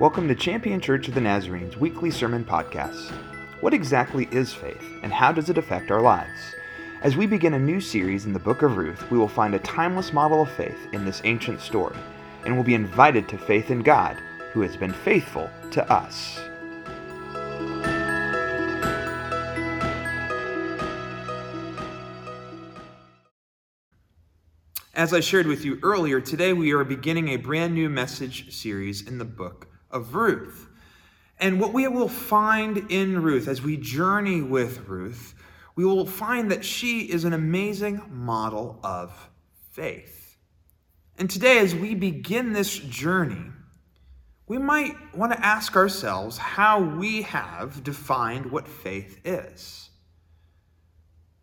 Welcome to Champion Church of the Nazarene's weekly sermon podcast. What exactly is faith, and how does it affect our lives? As we begin a new series in the book of Ruth, we will find a timeless model of faith in this ancient story, and will be invited to faith in God, who has been faithful to us. As I shared with you earlier, today we are beginning a brand new message series in the book of Ruth. And what we will find in Ruth, as we journey with Ruth, we will find that she is an amazing model of faith. And today, as we begin this journey, we might want to ask ourselves how we have defined what faith is.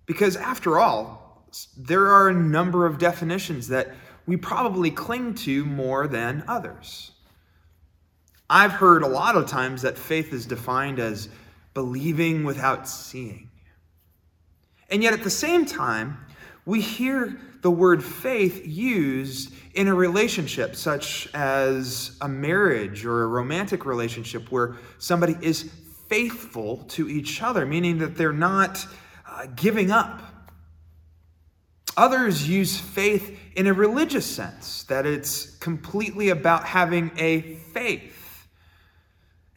Because after all, there are a number of definitions that we probably cling to more than others. I've heard a lot of times that faith is defined as believing without seeing. And yet at the same time, we hear the word faith used in a relationship such as a marriage or a romantic relationship where somebody is faithful to each other, meaning that they're not giving up. Others use faith in a religious sense, that it's completely about having a faith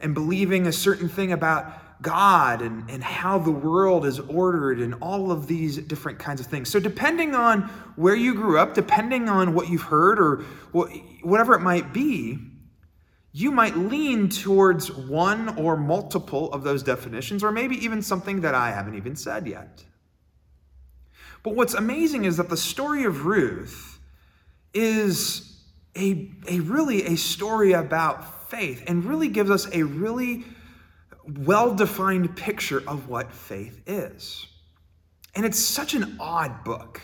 and believing a certain thing about God and how the world is ordered and all of these different kinds of things. So depending on where you grew up, depending on what you've heard or whatever it might be, you might lean towards one or multiple of those definitions, or maybe even something that I haven't even said yet. But what's amazing is that the story of Ruth is a story about faith, and really gives us a really well-defined picture of what faith is. And it's such an odd book.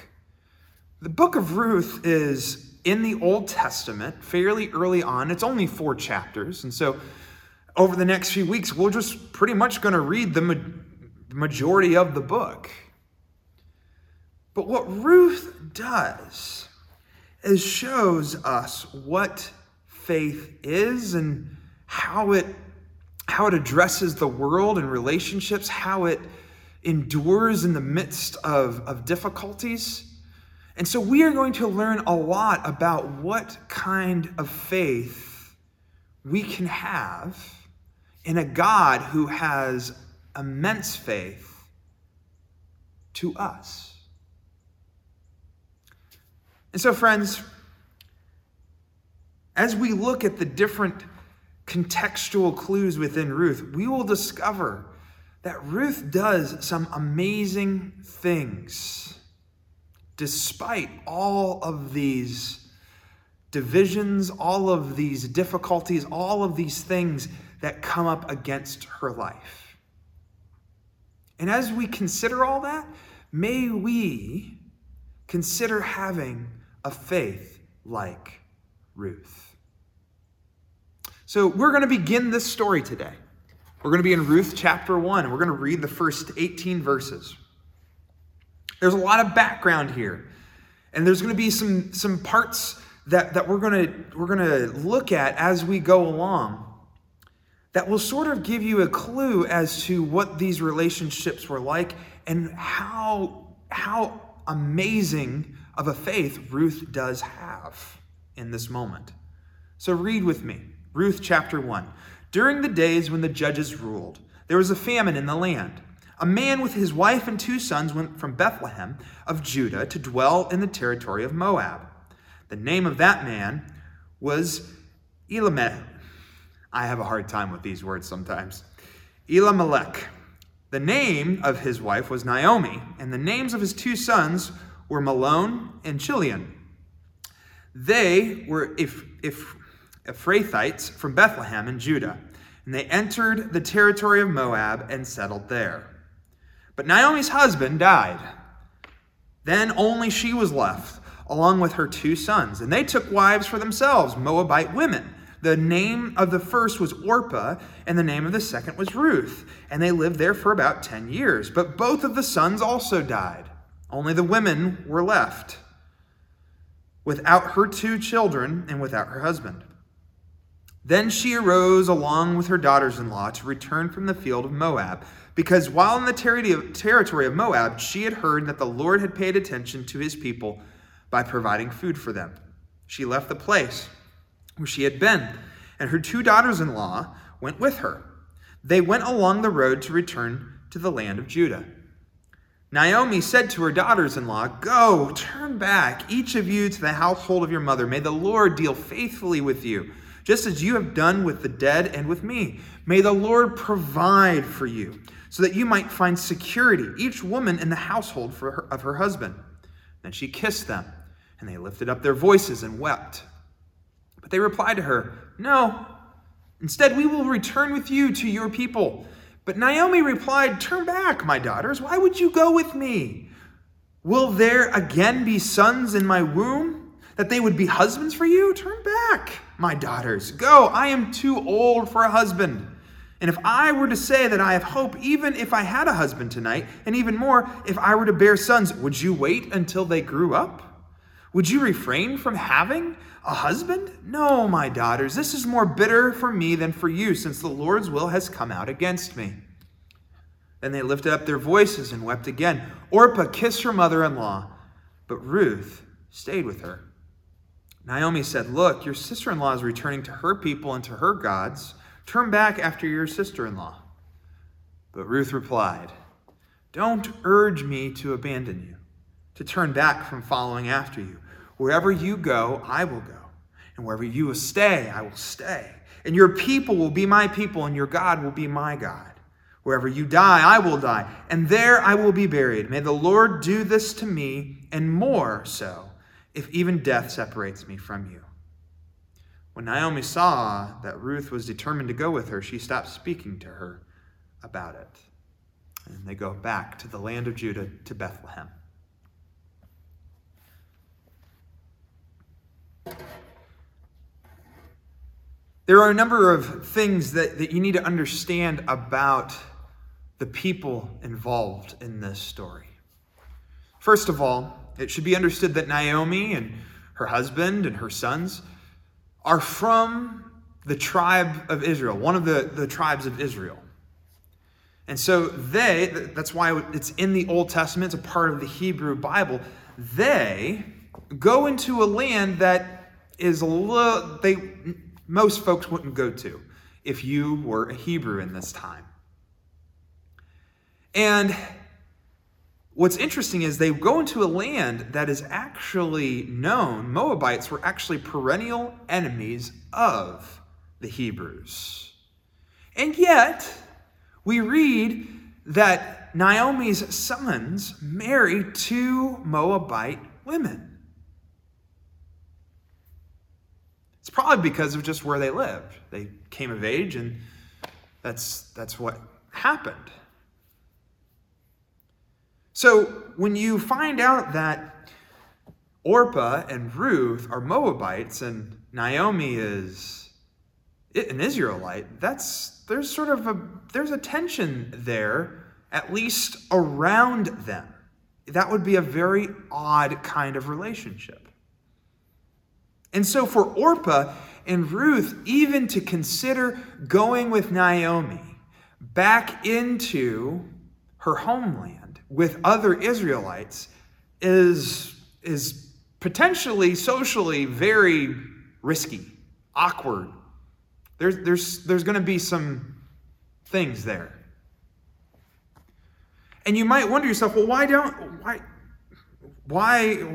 The book of Ruth is in the Old Testament, fairly early on. It's only 4 chapters. And so over the next few weeks, we're just pretty much going to read the majority of the book. But what Ruth does is shows us what faith is and how it addresses the world and relationships, how it endures in the midst of difficulties. And so we are going to learn a lot about what kind of faith we can have in a God who has immense faith to us. And so, friends, as we look at the different contextual clues within Ruth, we will discover that Ruth does some amazing things despite all of these divisions, all of these difficulties, all of these things that come up against her life. And as we consider all that, may we consider having a faith like Ruth. So we're going to begin this story today. We're going to be in Ruth chapter 1, and we're going to read the first 18 verses. There's a lot of background here, and there's going to be some parts that we're going to look at as we go along that will sort of give you a clue as to what these relationships were like and how amazing of a faith Ruth does have in this moment. So read with me, Ruth chapter 1. During the days when the judges ruled, there was a famine in the land. A man with his wife and 2 sons went from Bethlehem of Judah to dwell in the territory of Moab. The name of that man was Elimelech. I have a hard time with these words sometimes. Elimelech. The name of his wife was Naomi, and the names of his 2 sons were Malon and Chilion. They were Ephrathites from Bethlehem in Judah, and they entered the territory of Moab and settled there. But Naomi's husband died. Then only she was left, along with her 2 sons, and they took wives for themselves, Moabite women. The name of the first was Orpah, and the name of the second was Ruth, and they lived there for about 10 years. But both of the sons also died. Only the women were left, without her 2 children and without her husband. Then she arose along with her daughters-in-law to return from the field of Moab, because while in the territory of Moab, she had heard that the Lord had paid attention to his people by providing food for them. She left the place where she had been, and her two daughters-in-law went with her. They went along the road to return to the land of Judah. Naomi said to her daughters-in-law, "Go, turn back, each of you to the household of your mother. May the Lord deal faithfully with you, just as you have done with the dead and with me. May the Lord provide for you, so that you might find security, each woman in the household of her husband." Then she kissed them, and they lifted up their voices and wept. But they replied to her, "No, instead we will return with you to your people." But Naomi replied, "Turn back, my daughters. Why would you go with me? Will there again be sons in my womb, that they would be husbands for you? Turn back, my daughters. Go, I am too old for a husband. And if I were to say that I have hope, even if I had a husband tonight, and even more, if I were to bear sons, would you wait until they grew up? Would you refrain from having a husband? No, my daughters, this is more bitter for me than for you, since the Lord's will has come out against me." Then they lifted up their voices and wept again. Orpah kissed her mother-in-law, but Ruth stayed with her. Naomi said, "Look, your sister-in-law is returning to her people and to her gods. Turn back after your sister-in-law." But Ruth replied, "Don't urge me to abandon you, to turn back from following after you. Wherever you go, I will go. And wherever you will stay, I will stay. And your people will be my people, and your God will be my God. Wherever you die, I will die, and there I will be buried. May the Lord do this to me, and more so, if even death separates me from you." When Naomi saw that Ruth was determined to go with her, she stopped speaking to her about it. And they go back to the land of Judah, to Bethlehem. There are a number of things that you need to understand about the people involved in this story. First of all, it should be understood that Naomi and her husband and her sons are from the tribe of Israel, one of the tribes of Israel. And so that's why it's in the Old Testament, it's a part of the Hebrew Bible, they go into a land that is most folks wouldn't go to if you were a Hebrew in this time. And what's interesting is they go into a land that is actually known. Moabites were actually perennial enemies of the Hebrews. And yet, we read that Naomi's sons marry two Moabite women. It's probably because of just where they lived. They came of age, and that's what happened. So when you find out that Orpah and Ruth are Moabites and Naomi is an Israelite, there's a tension there, at least around them. That would be a very odd kind of relationship. And so for Orpah and Ruth even to consider going with Naomi back into her homeland with other Israelites is potentially socially very risky, awkward. There's going to be some things there. And you might wonder yourself, well, why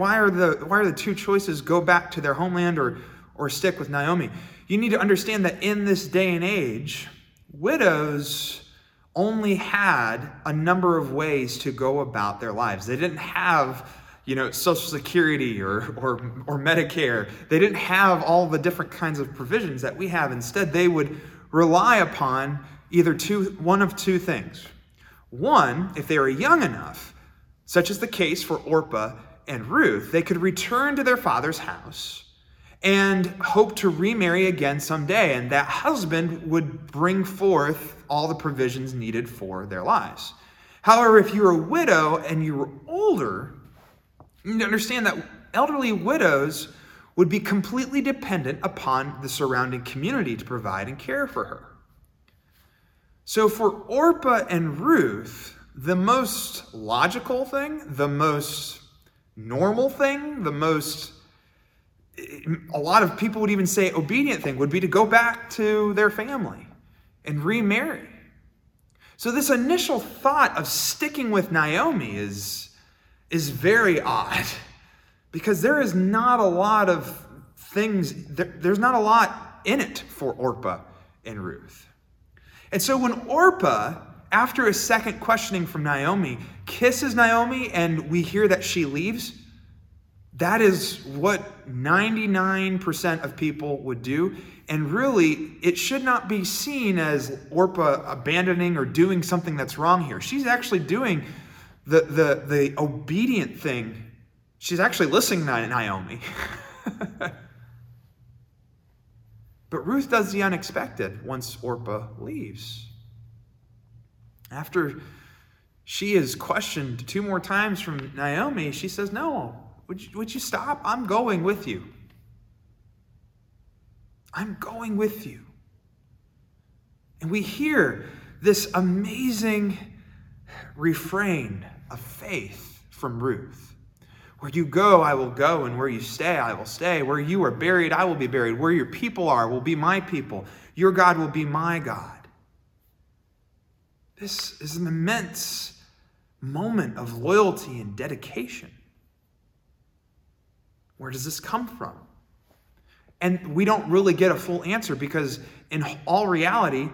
are the two choices go back to their homeland or stick with Naomi? You need to understand that in this day and age, widows only had a number of ways to go about their lives. They didn't have, Social Security or Medicare. They didn't have all the different kinds of provisions that we have. Instead, they would rely upon either one of two things. One, if they were young enough, such is the case for Orpah and Ruth, they could return to their father's house and hope to remarry again someday, and that husband would bring forth all the provisions needed for their lives. However, if you were a widow and you were older, you need to understand that elderly widows would be completely dependent upon the surrounding community to provide and care for her. So for Orpah and Ruth, the most logical thing, the most normal thing, a lot of people would even say obedient thing, would be to go back to their family and remarry. So this initial thought of sticking with Naomi is very odd, because there is not a lot of things, there's not a lot in it for Orpah and Ruth. And so when Orpah, after a second questioning from Naomi, kisses Naomi and we hear that she leaves, that is what 99% of people would do. And really, it should not be seen as Orpah abandoning or doing something that's wrong here. She's actually doing the obedient thing. She's actually listening to Naomi. But Ruth does the unexpected once Orpah leaves. After she is questioned two more times from Naomi, she says, "No, would you stop? I'm going with you. I'm going with you." And we hear this amazing refrain of faith from Ruth. Where you go, I will go, and where you stay, I will stay. Where you are buried, I will be buried. Where your people are will be my people. Your God will be my God. This is an immense moment of loyalty and dedication. Where does this come from? And we don't really get a full answer, because in all reality,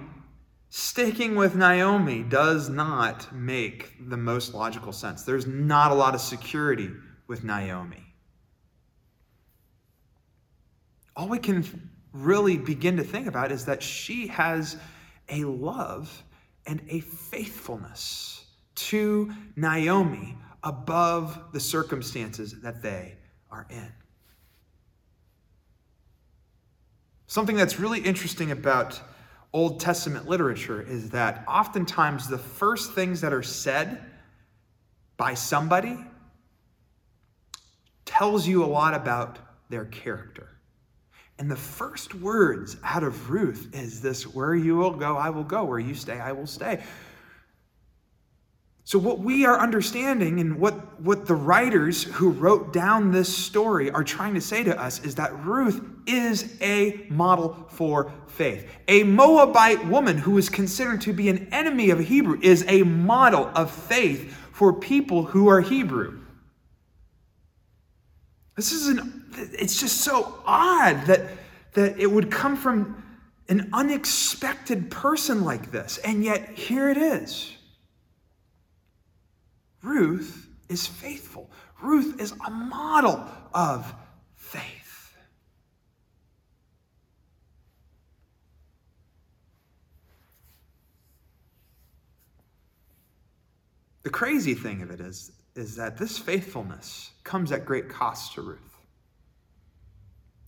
sticking with Naomi does not make the most logical sense. There's not a lot of security with Naomi. All we can really begin to think about is that she has a love and a faithfulness to Naomi above the circumstances that they are in. Something that's really interesting about Old Testament literature is that oftentimes the first things that are said by somebody tells you a lot about their character. And the first words out of Ruth is this: where you will go, I will go. Where you stay, I will stay. So what we are understanding, and what the writers who wrote down this story are trying to say to us, is that Ruth is a model for faith. A Moabite woman who is considered to be an enemy of Hebrew is a model of faith for people who are Hebrew. It's just so odd that it would come from an unexpected person like this. And yet here it is. Ruth is faithful. Ruth is a model of faith. The crazy thing of it is that this faithfulness comes at great cost to Ruth.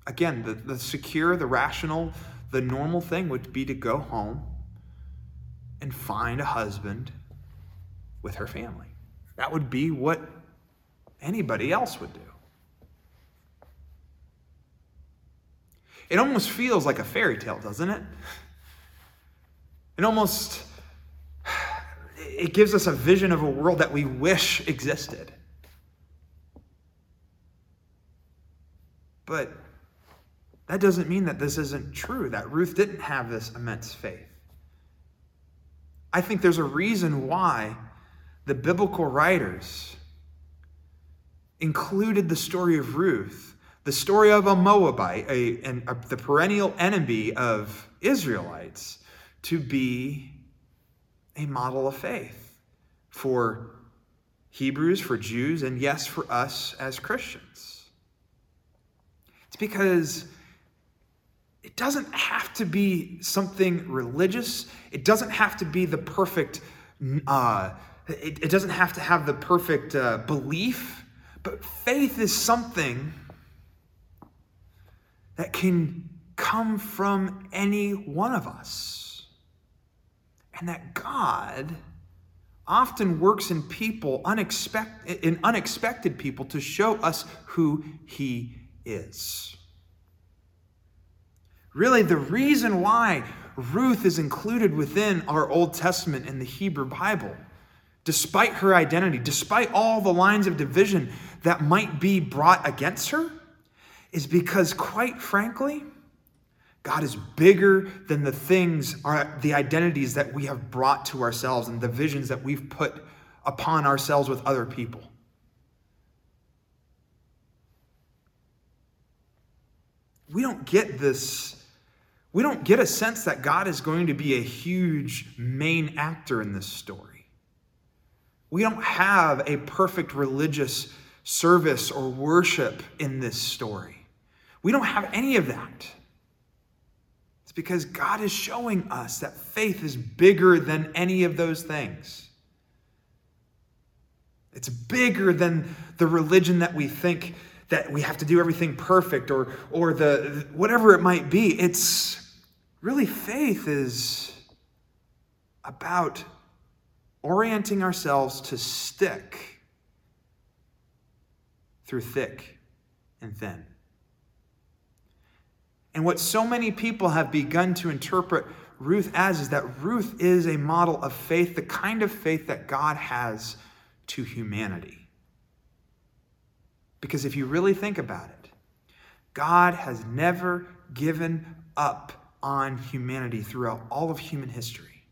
Again, the secure, the rational, the normal thing would be to go home and find a husband with her family. That would be what anybody else would do. It almost feels like a fairy tale, doesn't it? It gives us a vision of a world that we wish existed. But that doesn't mean that this isn't true, that Ruth didn't have this immense faith. I think there's a reason why the biblical writers included the story of Ruth, the story of a Moabite, the perennial enemy of Israelites, to be a model of faith for Hebrews, for Jews, and yes, for us as Christians. It's because it doesn't have to be something religious. It doesn't have to be the perfect It doesn't have to have the perfect belief, but faith is something that can come from any one of us. And that God often works in people, in unexpected people, to show us who he is. Really, the reason why Ruth is included within our Old Testament and the Hebrew Bible, despite her identity, despite all the lines of division that might be brought against her, is because, quite frankly, God is bigger than the things, the identities that we have brought to ourselves and the visions that we've put upon ourselves with other people. We don't get a sense that God is going to be a huge main actor in this story. We don't have a perfect religious service or worship in this story. We don't have any of that. It's because God is showing us that faith is bigger than any of those things. It's bigger than the religion that we think that we have to do everything perfect or the whatever it might be. It's really, faith is about orienting ourselves to stick through thick and thin. And what so many people have begun to interpret Ruth as is that Ruth is a model of faith, the kind of faith that God has to humanity. Because if you really think about it, God has never given up on humanity throughout all of human history.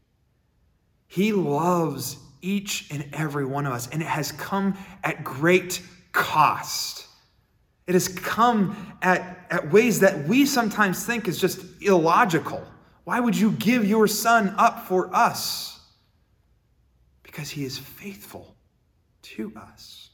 He loves each and every one of us, and it has come at great cost. It has come at ways that we sometimes think is just illogical. Why would you give your son up for us? Because he is faithful to us.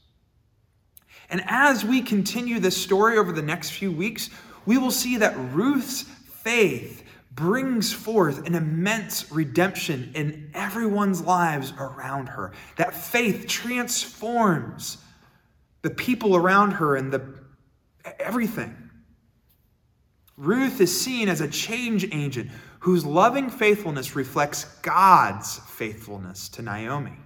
And as we continue this story over the next few weeks, we will see that Ruth's faith brings forth an immense redemption in everyone's lives around her. That faith transforms the people around her and everything. Ruth is seen as a change agent whose loving faithfulness reflects God's faithfulness to Naomi.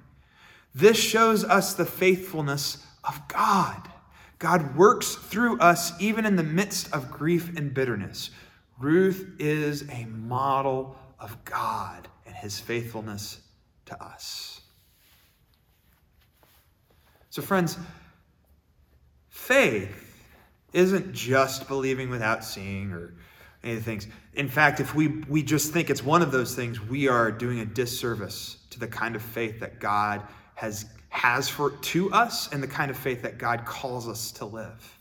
This shows us the faithfulness of God. God works through us even in the midst of grief and bitterness. Ruth is a model of God and his faithfulness to us. So friends, faith isn't just believing without seeing or any of the things. In fact, if we just think it's one of those things, we are doing a disservice to the kind of faith that God has for to us and the kind of faith that God calls us to live.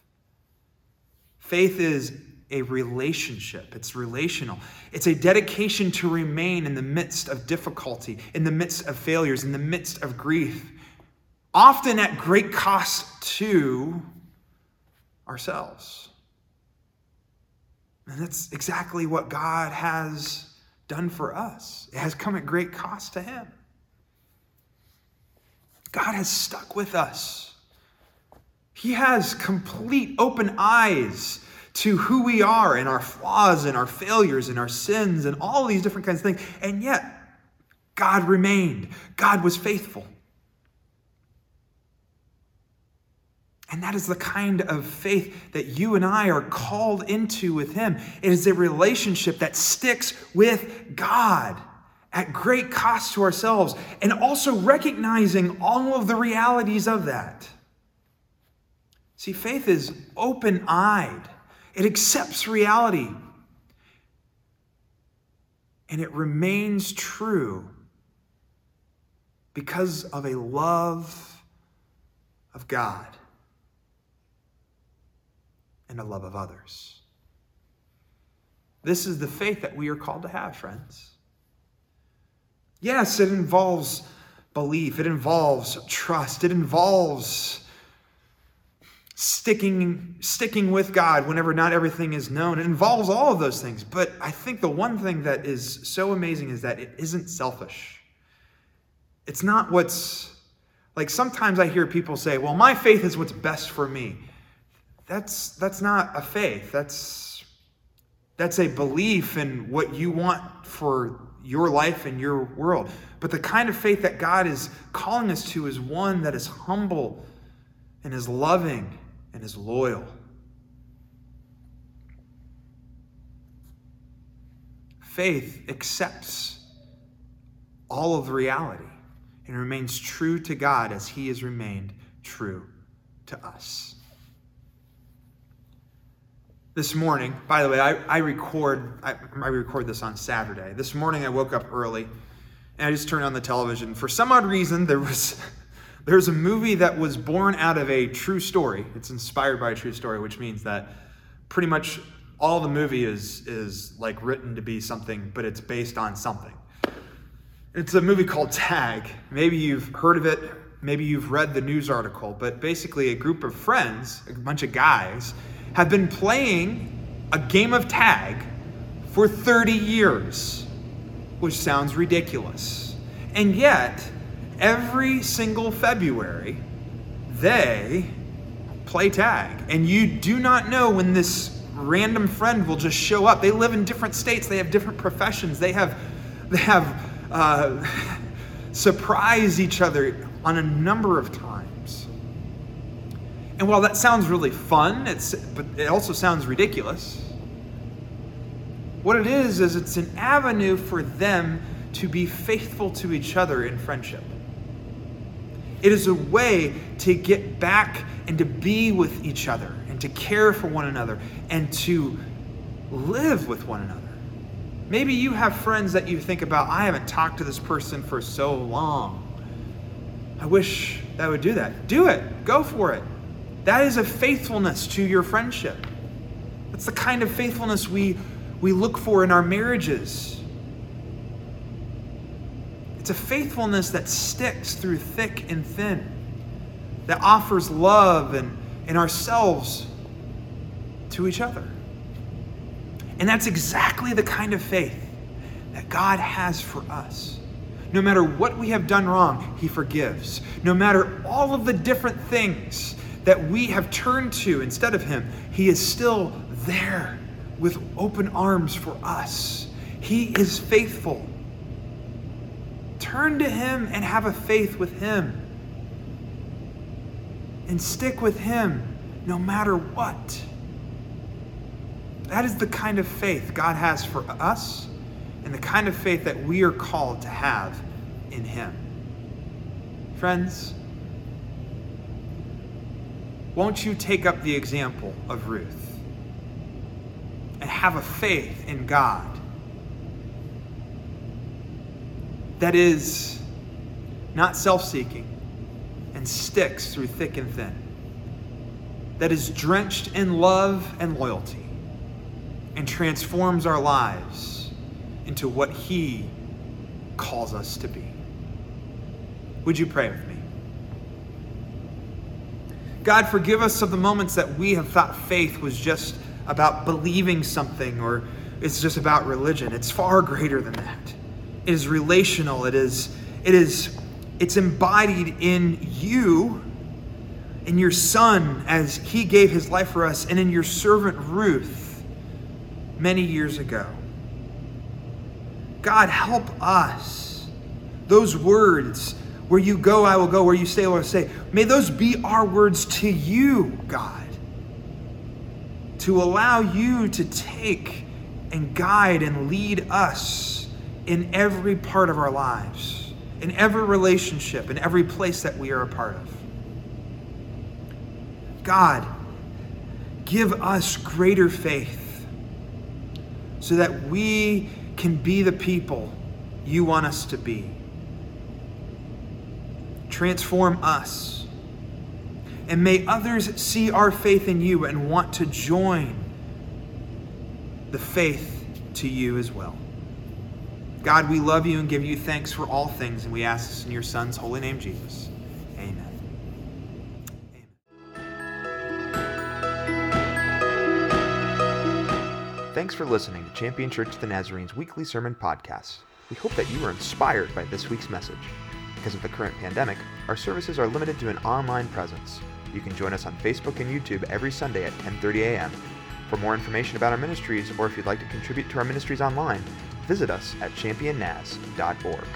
Faith is a relationship. It's relational. It's a dedication to remain in the midst of difficulty, in the midst of failures, in the midst of grief, often at great cost to ourselves. And that's exactly what God has done for us. It has come at great cost to him. God has stuck with us. He has complete open eyes to who we are and our flaws and our failures and our sins and all these different kinds of things. And yet, God remained. God was faithful. And that is the kind of faith that you and I are called into with him. It is a relationship that sticks with God at great cost to ourselves, and also recognizing all of the realities of that. See, faith is open-eyed. It accepts reality. And it remains true because of a love of God and a love of others. This is the faith that we are called to have, friends. Yes, it involves belief. It involves trust. It involves sticking with God whenever not everything is known. It involves all of those things. But I think the one thing that is so amazing is that it isn't selfish. It's not what's, like sometimes I hear people say, well, my faith is what's best for me. That's not a faith. That's a belief in what you want for your life and your world. But the kind of faith that God is calling us to is one that is humble and is loving and is loyal. Faith accepts all of reality and remains true to God as he has remained true to us. This morning, by the way, I record this on Saturday. This morning I woke up early and I just turned on the television. For some odd reason, there's a movie that was born out of a true story. It's inspired by a true story, which means that pretty much all the movie is like written to be something, but it's based on something. It's a movie called Tag. Maybe you've heard of it. Maybe you've read the news article, but basically a group of friends, a bunch of guys, have been playing a game of tag for 30 years, which sounds ridiculous. And yet, every single February, they play tag. And you do not know when this random friend will just show up. They live in different states. They have different professions. They have surprised each other on a number of times. And while that sounds really fun, but it also sounds ridiculous. What it is it's an avenue for them to be faithful to each other in friendship. It is a way to get back and to be with each other and to care for one another and to live with one another. Maybe you have friends that you think about, I haven't talked to this person for so long. I wish that I would do that. Do it. Go for it. That is a faithfulness to your friendship. That's the kind of faithfulness we look for in our marriages. It's a faithfulness that sticks through thick and thin, that offers love and ourselves to each other. And that's exactly the kind of faith that God has for us. No matter what we have done wrong, he forgives. No matter all of the different things that we have turned to instead of him, he is still there with open arms for us. He is faithful. Turn to him and have a faith with him. And stick with him no matter what. That is the kind of faith God has for us and the kind of faith that we are called to have in him. Friends, won't you take up the example of Ruth and have a faith in God that is not self-seeking and sticks through thick and thin, that is drenched in love and loyalty and transforms our lives into what he calls us to be. Would you pray with me? God, forgive us of the moments that we have thought faith was just about believing something or it's just about religion. It's far greater than that. It is relational. It's embodied in you, in your son as he gave his life for us, and in your servant Ruth many years ago. God, help us. Those words, where you go, I will go, where you stay, I will stay. May those be our words to you, God, to allow you to take and guide and lead us in every part of our lives, in every relationship, in every place that we are a part of. God, give us greater faith so that we can be the people you want us to be. Transform us. And may others see our faith in you and want to join the faith to you as well. God, we love you and give you thanks for all things, and we ask this in your Son's holy name, Jesus. Amen. Amen. Thanks for listening to Champion Church of the Nazarene's weekly sermon podcast. We hope that you were inspired by this week's message. Because of the current pandemic, our services are limited to an online presence. You can join us on Facebook and YouTube every Sunday at 10:30 a.m. For more information about our ministries, or if you'd like to contribute to our ministries online, visit us at championnaz.org.